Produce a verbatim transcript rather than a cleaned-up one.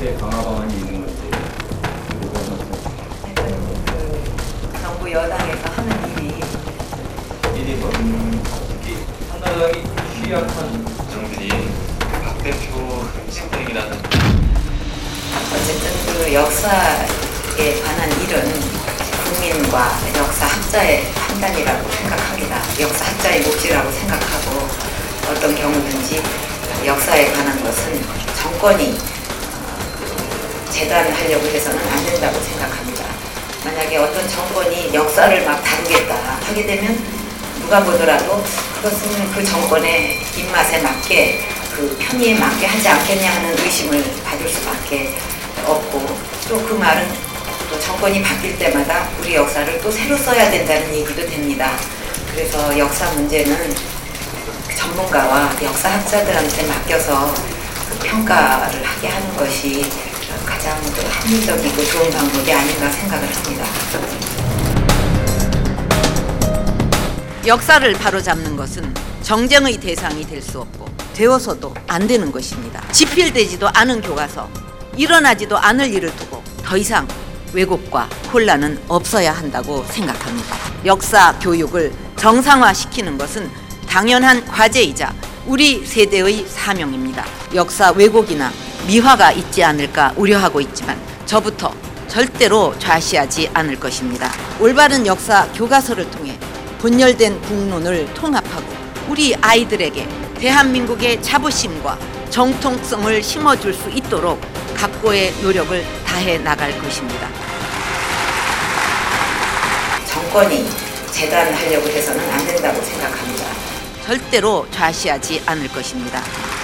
전체 강화 방안이 있는 건지. 그 정부 여당에서 하는 일이 일이 음, 특히 한나라당이 취약한 정부인 박 대표 식당이라는 어쨌든 그 역사에 관한 일은 국민과 역사 학자의 판단이라고 생각합니다. 역사 학자의 몫이라고 생각하고 어떤 경우든지 역사에 관한 것은 정권이 재단하려고 해서는 안 된다고 생각합니다. 만약에 어떤 정권이 역사를 막 다루겠다 하게 되면 누가 보더라도 그것은 그 정권의 입맛에 맞게 그 편의에 맞게 하지 않겠냐 하는 의심을 받을 수밖에 없고 또 그 말은 또 정권이 바뀔 때마다 우리 역사를 또 새로 써야 된다는 얘기도 됩니다. 그래서 역사 문제는 전문가와 역사학자들한테 맡겨서 평가를 하게 하는 것이 가장 합리적이고 좋은 방법이 아닌가 생각을 합니다. 역사를 바로잡는 것은 정쟁의 대상이 될 수 없고 되어서도 안 되는 것입니다. 지필되지도 않은 교과서, 일어나지도 않을 일을 두고 더 이상 왜곡과 혼란은 없어야 한다고 생각합니다. 역사 교육을 정상화시키는 것은 당연한 과제이자 우리 세대의 사명입니다. 역사 왜곡이나 미화가 있지 않을까 우려하고 있지만 저부터 절대로 좌시하지 않을 것입니다. 올바른 역사 교과서를 통해 본열된 국론을 통합하고 우리 아이들에게 대한민국의 자부심과 정통성을 심어줄 수 있도록 각고의 노력을 다해 나갈 것입니다. 정권이 재단하려고 해서는 안 된다고 생각합니다. 절대로 좌시하지 않을 것입니다.